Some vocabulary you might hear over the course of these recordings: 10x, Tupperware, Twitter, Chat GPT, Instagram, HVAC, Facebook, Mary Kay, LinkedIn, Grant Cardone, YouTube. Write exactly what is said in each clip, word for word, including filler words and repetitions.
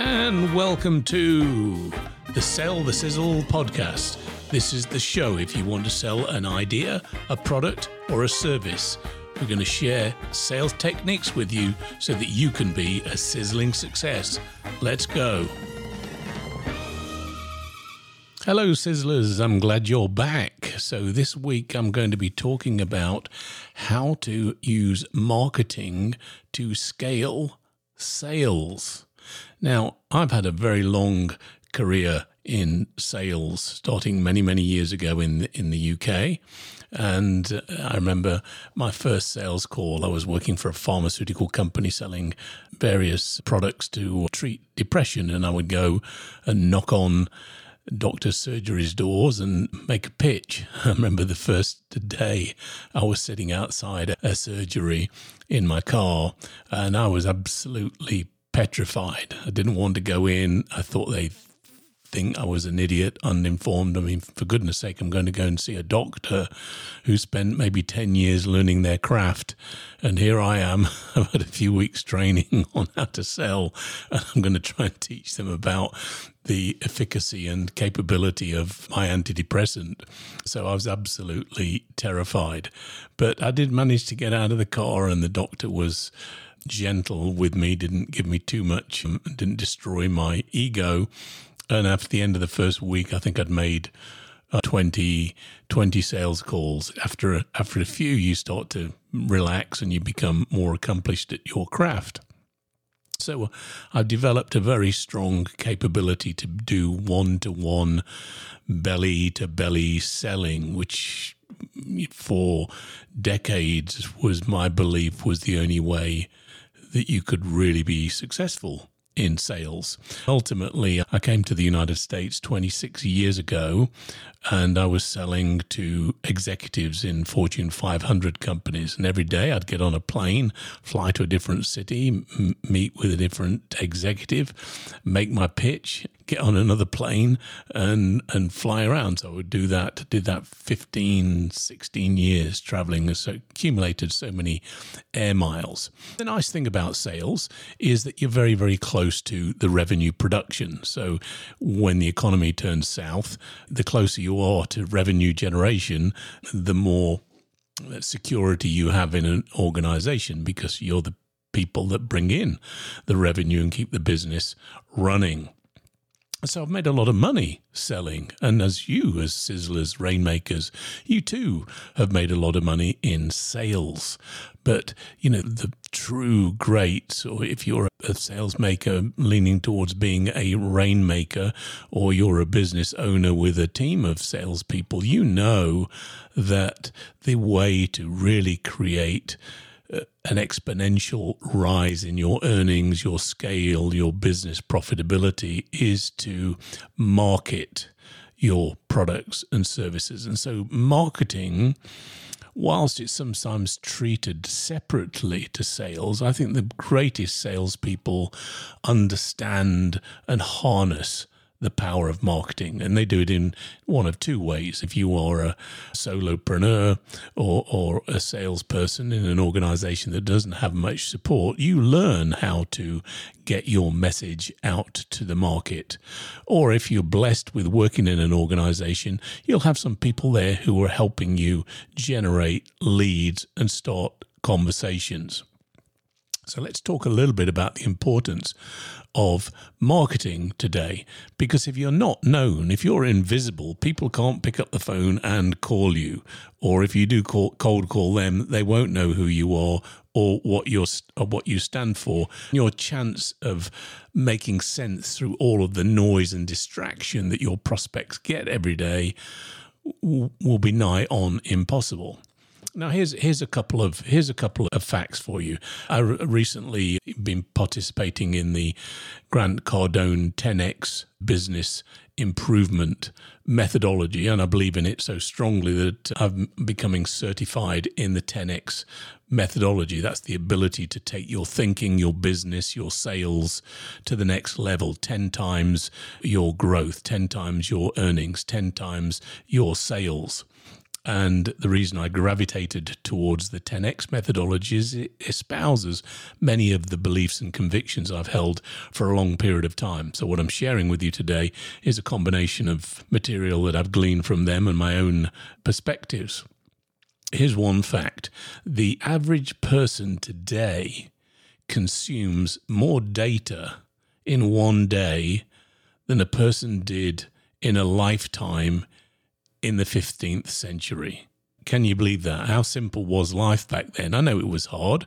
And welcome to the Sell the Sizzle podcast. This is the show if you want to sell an idea, a product, or a service. We're going to share sales techniques with you so that you can be a sizzling success. Let's go. Hello, Sizzlers. I'm glad you're back. So this week I'm going to be talking about how to use marketing to scale sales. Now, I've had a very long career in sales, starting many, many years ago in the, in the U K. And I remember my first sales call, I was working for a pharmaceutical company selling various products to treat depression. And I would go and knock on doctor's surgery's doors and make a pitch. I remember the first day I was sitting outside a surgery in my car and I was absolutely petrified. I didn't want to go in. I thought they'd think I was an idiot, uninformed. I mean, for goodness sake, I'm going to go and see a doctor who spent maybe ten years learning their craft. And here I am, I've had a few weeks training on how to sell. And I'm going to try and teach them about the efficacy and capability of my antidepressant. So I was absolutely terrified. But I did manage to get out of the car and the doctor was gentle with me, didn't give me too much, didn't destroy my ego. And after the end of the first week, I think I'd made uh, twenty, twenty sales calls. After a, after a few, you start to relax and you become more accomplished at your craft. So I've developed a very strong capability to do one-to-one, belly-to-belly selling, which for decades was my belief was the only way that you could really be successful in sales. Ultimately, I came to the United States twenty-six years ago, and I was selling to executives in Fortune five hundred companies. And every day I'd get on a plane, fly to a different city, m- meet with a different executive, make my pitch, get on another plane and and fly around. So I would do that, did that fifteen, sixteen years traveling, so accumulated so many air miles. The nice thing about sales is that you're very, very close to the revenue production. So when the economy turns south, the closer you are to revenue generation, the more security you have in an organization because you're the people that bring in the revenue and keep the business running. So I've made a lot of money selling. And as you, as sizzlers, rainmakers, you too have made a lot of money in sales. But, you know, the true greats, or if you're a salesmaker leaning towards being a rainmaker, or you're a business owner with a team of salespeople, you know that the way to really create an exponential rise in your earnings, your scale, your business profitability is to market your products and services. And so marketing, whilst it's sometimes treated separately to sales, I think the greatest salespeople understand and harness the power of marketing. And they do it in one of two ways. If you are a solopreneur or, or a salesperson in an organization that doesn't have much support, you learn how to get your message out to the market. Or if you're blessed with working in an organization, you'll have some people there who are helping you generate leads and start conversations. So let's talk a little bit about the importance of marketing today, because if you're not known, if you're invisible, people can't pick up the phone and call you. Or if you do call, cold call them, they won't know who you are or what you're, or what you stand for. Your chance of making sense through all of the noise and distraction that your prospects get every day will be nigh on impossible. Now, here's here's a couple of here's a couple of facts for you. I re- recently been participating in the Grant Cardone ten x business improvement methodology, and I believe in it so strongly that I'm becoming certified in the ten x methodology. That's the ability to take your thinking, your business, your sales to the next level, ten times your growth, ten times your earnings, ten times your sales. And the reason I gravitated towards the ten x methodology is it espouses many of the beliefs and convictions I've held for a long period of time. So what I'm sharing with you today is a combination of material that I've gleaned from them and my own perspectives. Here's one fact. The average person today consumes more data in one day than a person did in a lifetime in the fifteenth century. Can you believe that? How simple was life back then? I know it was hard,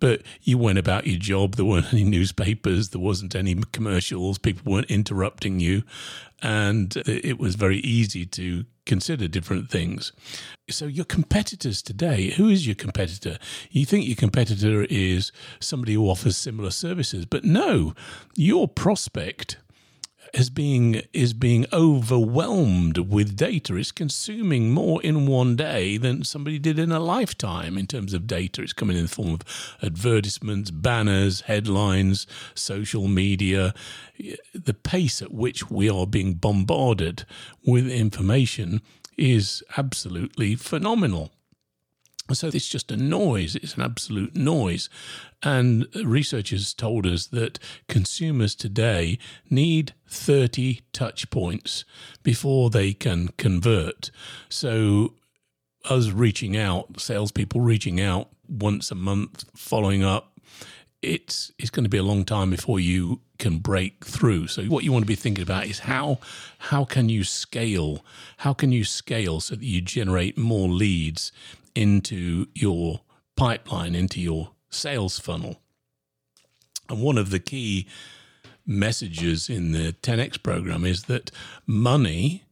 but you went about your job. There weren't any newspapers. There wasn't any commercials. People weren't interrupting you. And it was very easy to consider different things. So your competitors today, who is your competitor? You think your competitor is somebody who offers similar services, but no, your prospect As being is being overwhelmed with data. It's consuming more in one day than somebody did in a lifetime in terms of data. It's coming in the form of advertisements, banners, headlines, social media. The pace at which we are being bombarded with information is absolutely phenomenal. So it's just a noise. It's an absolute noise. And researchers told us that consumers today need thirty touch points before they can convert. So us reaching out, salespeople reaching out once a month, following up, it's it's going to be a long time before you can break through. So what you want to be thinking about is how how can you scale? How can you scale so that you generate more leads into your pipeline, into your sales funnel? And one of the key messages in the ten x program is that money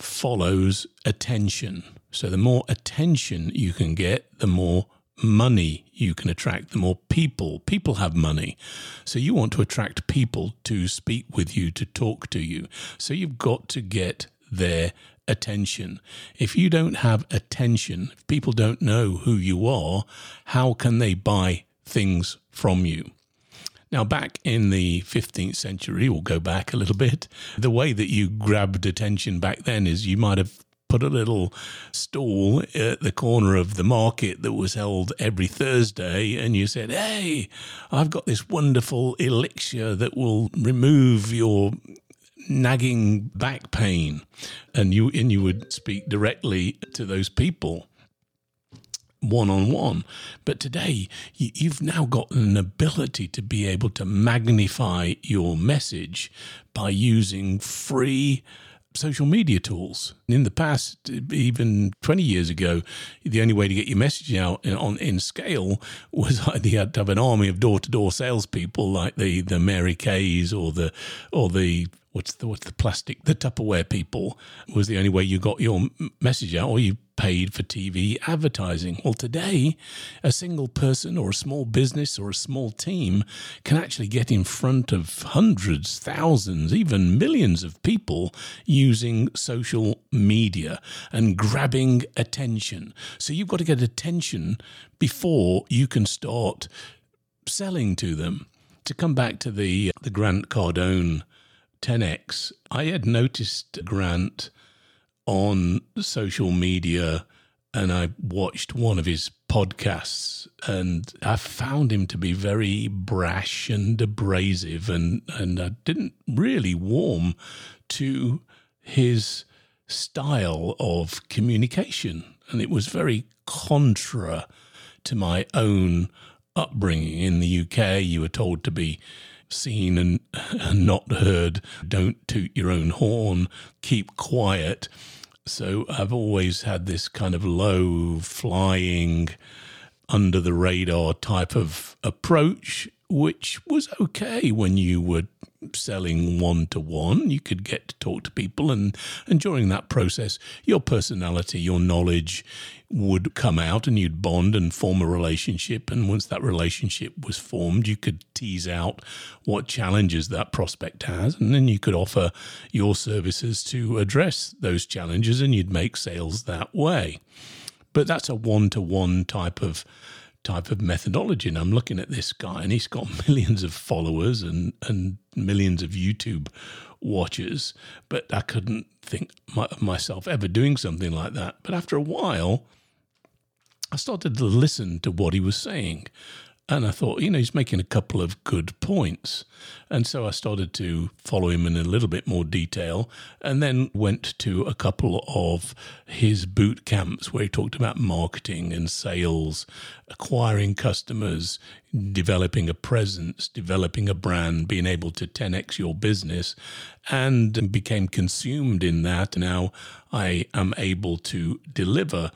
follows attention. So the more attention you can get, the more money you can attract, the more people. People have money. So you want to attract people to speak with you, to talk to you. So you've got to get their attention. If you don't have attention, if people don't know who you are, how can they buy things from you? Now, back in the fifteenth century, we'll go back a little bit, the way that you grabbed attention back then is you might have put a little stall at the corner of the market that was held every Thursday, and you said, "Hey, I've got this wonderful elixir that will remove your nagging back pain," and you and you would speak directly to those people one-on-one. But today you, you've now got an ability to be able to magnify your message by using free social media tools. In the past, even twenty years ago, the only way to get your message out on in scale was either you had to have an army of door-to-door salespeople like the the Mary Kays or the or the What's the, what's the plastic, the Tupperware people, was the only way you got your message out, or you paid for T V advertising. Well, today, a single person or a small business or a small team can actually get in front of hundreds, thousands, even millions of people using social media and grabbing attention. So you've got to get attention before you can start selling to them. To come back to the, the Grant Cardone ten x, I had noticed Grant on social media, and I watched one of his podcasts, and I found him to be very brash and abrasive, and, and I didn't really warm to his style of communication, and it was very contra to my own upbringing. In the U K, you were told to be seen and, and not heard. Don't toot your own horn. Keep quiet. So I've always had this kind of low flying, under the radar type of approach, which was okay when you were selling one-to-one. You could get to talk to people, and, and during that process, your personality, your knowledge would come out, and you'd bond and form a relationship. And once that relationship was formed, you could tease out what challenges that prospect has, and then you could offer your services to address those challenges, and you'd make sales that way. But that's a one-to-one type of type of methodology. And I'm looking at this guy, and he's got millions of followers and, and millions of YouTube watches, but I couldn't think of myself ever doing something like that. But after a while, I started to listen to what he was saying. And I thought, you know, he's making a couple of good points. And so I started to follow him in a little bit more detail, and then went to a couple of his boot camps where he talked about marketing and sales, acquiring customers, developing a presence, developing a brand, being able to ten x your business, and became consumed in that. Now I am able to deliver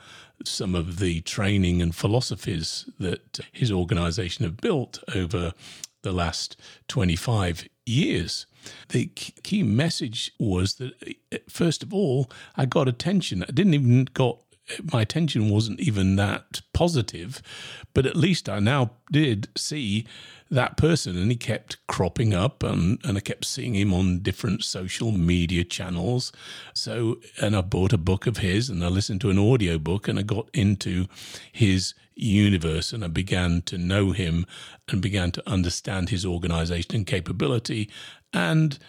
some of the training and philosophies that his organization have built over the last twenty-five years. The key message was that, first of all, I got attention. I didn't even got, my attention wasn't even that positive, but at least I now did see that person, and he kept cropping up, and, and I kept seeing him on different social media channels. So, and I bought a book of his, and I listened to an audio book, and I got into his universe, and I began to know him and began to understand his organization and capability. And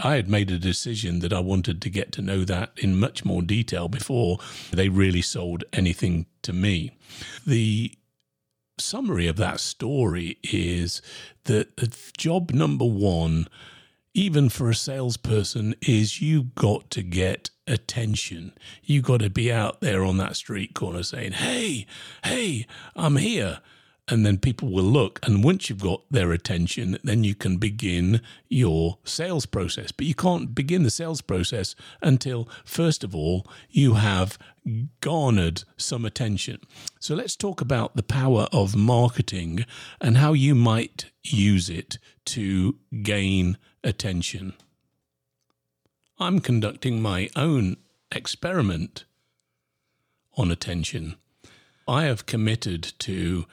I had made a decision that I wanted to get to know that in much more detail before they really sold anything to me. The summary of that story is that job number one, even for a salesperson, is you've got to get attention. You've got to be out there on that street corner saying, hey, hey, I'm here. And then people will look. And once you've got their attention, then you can begin your sales process. But you can't begin the sales process until, first of all, you have garnered some attention. So let's talk about the power of marketing and how you might use it to gain attention. I'm conducting my own experiment on attention. I have committed to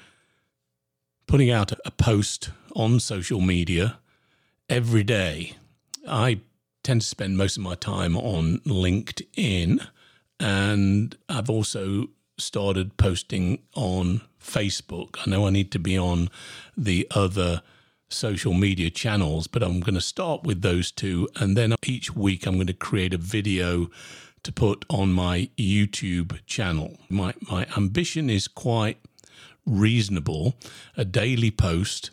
putting out a post on social media every day. I tend to spend most of my time on LinkedIn, and I've also started posting on Facebook. I know I need to be on the other social media channels, but I'm going to start with those two, and then each week I'm going to create a video to put on my YouTube channel. My my ambition is quite reasonable, a daily post,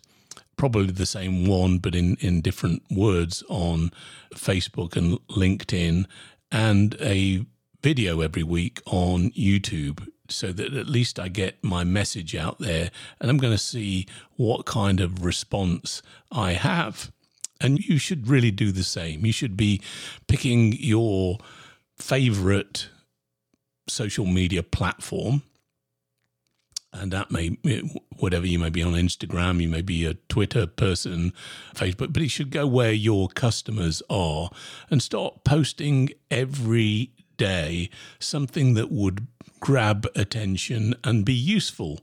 probably the same one, but in, in different words on Facebook and LinkedIn, and a video every week on YouTube, so that at least I get my message out there, and I'm going to see what kind of response I have. And you should really do the same. You should be picking your favorite social media platform. And that may, whatever you may be on Instagram, you may be a Twitter person, Facebook, but it should go where your customers are, and start posting every day something that would grab attention and be useful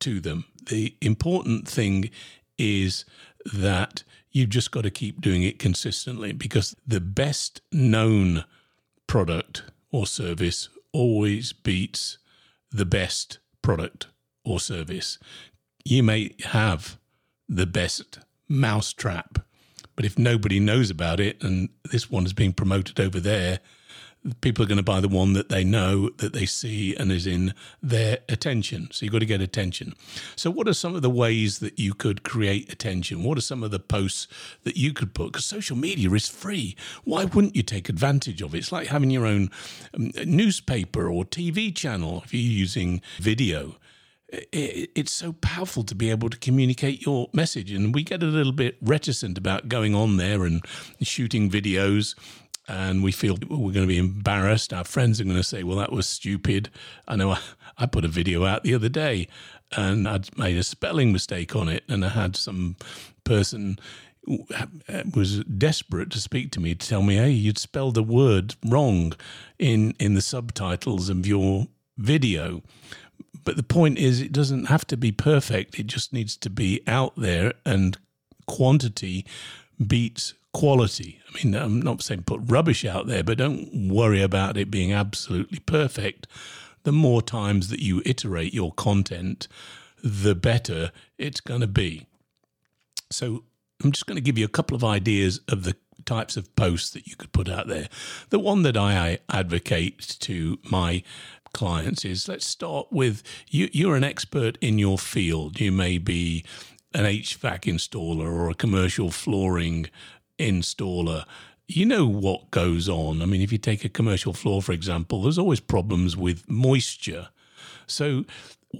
to them. The important thing is that you've just got to keep doing it consistently, because the best known product or service always beats the best product or service. You may have the best mousetrap, but if nobody knows about it and this one is being promoted over there, people are going to buy the one that they know, that they see, and is in their attention. So you've got to get attention. So what are some of the ways that you could create attention? What are some of the posts that you could put? Because social media is free. Why wouldn't you take advantage of it? It's like having your own newspaper or T V channel if you're using video. It's so powerful to be able to communicate your message. And we get a little bit reticent about going on there and shooting videos, and we feel we're going to be embarrassed. Our friends are going to say, well, that was stupid. I know I, I put a video out the other day, and I'd made a spelling mistake on it, and I had some person was desperate to speak to me to tell me, hey, you'd spelled the word wrong in, in the subtitles of your video. But the point is, it doesn't have to be perfect. It just needs to be out there, and quantity beats quality. I mean, I'm not saying put rubbish out there, but don't worry about it being absolutely perfect. The more times that you iterate your content, the better it's going to be. So I'm just going to give you a couple of ideas of the different types of posts that you could put out there. The one that I advocate to my clients is, let's start with, you, you're an expert in your field. You may be an H V A C installer or a commercial flooring installer. You know what goes on. I mean, if you take a commercial floor, for example, there's always problems with moisture. So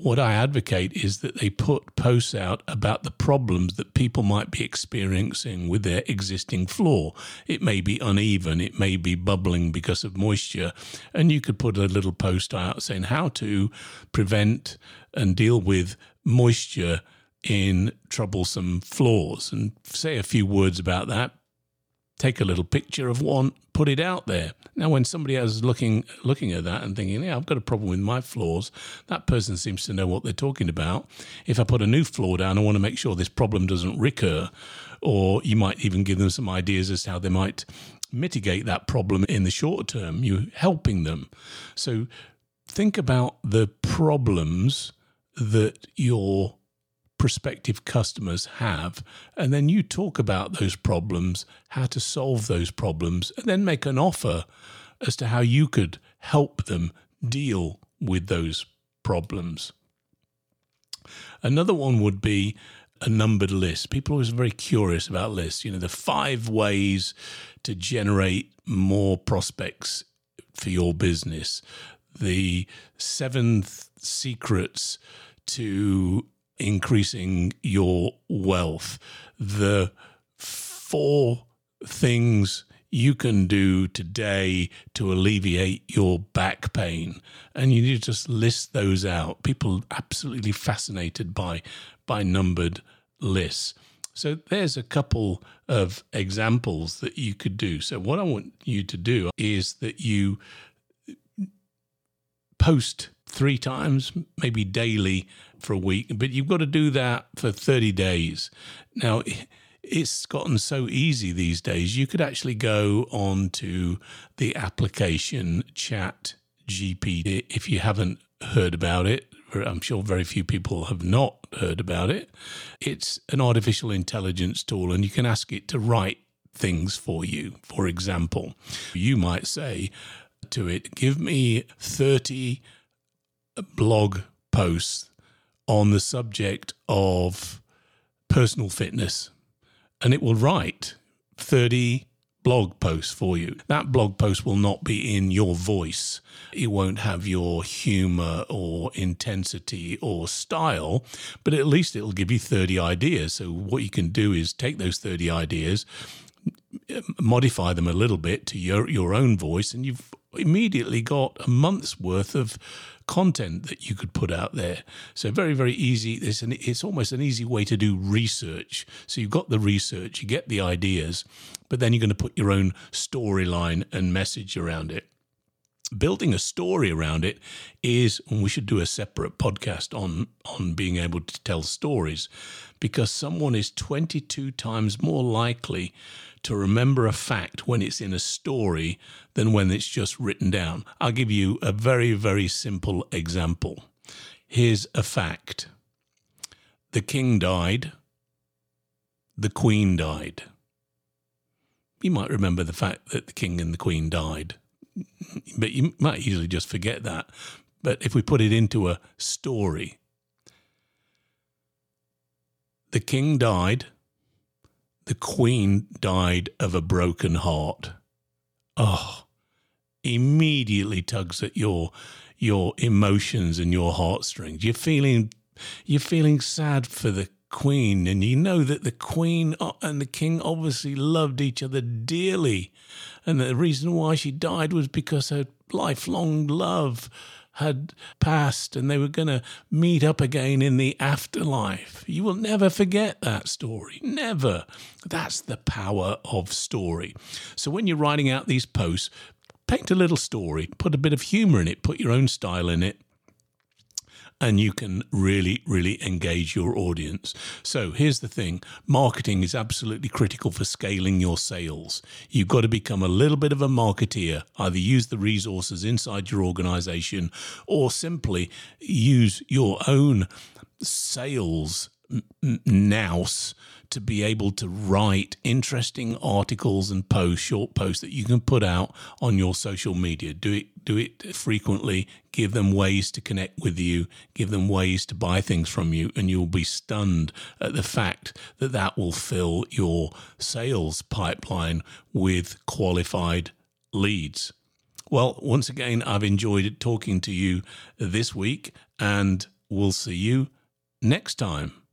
what I advocate is that they put posts out about the problems that people might be experiencing with their existing floor. It may be uneven, it may be bubbling because of moisture, and you could put a little post out saying how to prevent and deal with moisture in troublesome floors, and say a few words about that. Take a little picture of one, put it out there. Now, when somebody else is looking looking at that and thinking, yeah, I've got a problem with my floors, that person seems to know what they're talking about. If I put a new floor down, I want to make sure this problem doesn't recur. Or you might even give them some ideas as to how they might mitigate that problem in the short term. You're helping them. So think about the problems that your prospective customers have, and then you talk about those problems, how to solve those problems, and then make an offer as to how you could help them deal with those problems. Another one would be a numbered list. People are always very curious about lists. You know, the five ways to generate more prospects for your business, the seven secrets to increasing your wealth, the four things you can do today to alleviate your back pain. And you just list those out. People are absolutely fascinated by, by numbered lists. So there's a couple of examples that you could do. So what I want you to do is that you post three times, maybe daily for a week, but you've got to do that for thirty days. Now, it's gotten so easy these days. You could actually go on to the application Chat G P T if you haven't heard about it. I'm sure very few people have not heard about it. It's an artificial intelligence tool, and you can ask it to write things for you. For example, you might say to it, give me thirty blog posts on the subject of personal fitness, and it will write thirty blog posts for you. That blog post will not be in your voice. It won't have your humor or intensity or style, but at least it'll give you thirty ideas. So what you can do is take those thirty ideas, modify them a little bit to your, your own voice, and you've immediately got a month's worth of content that you could put out there. So very, very easy. It's, an, it's almost an easy way to do research. So you've got the research, you get the ideas, but then you're going to put your own storyline and message around it. Building a story around it is, and we should do a separate podcast on, on being able to tell stories, because someone is twenty-two times more likely to remember a fact when it's in a story than when it's just written down. I'll give you a very, very simple example. Here's a fact. The king died. The queen died. You might remember the fact that the king and the queen died, but you might easily just forget that. But if we put it into a story, the king died, the queen died of a broken heart. Oh, immediately tugs at your your emotions and your heartstrings. You're feeling you're feeling sad for the queen, and you know that the queen and the king obviously loved each other dearly, and the reason why she died was because her lifelong love had passed and they were going to meet up again in the afterlife. You will never forget that story. Never. That's the power of story. So when you're writing out these posts, paint a little story, put a bit of humor in it, put your own style in it, and you can really, really engage your audience. So here's the thing. Marketing is absolutely critical for scaling your sales. You've got to become a little bit of a marketeer. Either use the resources inside your organization or simply use your own sales nous to be able to write interesting articles and posts, short posts that you can put out on your social media. Do it, do it frequently. Give them ways to connect with you. Give them ways to buy things from you, and you'll be stunned at the fact that that will fill your sales pipeline with qualified leads. Well, once again, I've enjoyed talking to you this week, and we'll see you next time.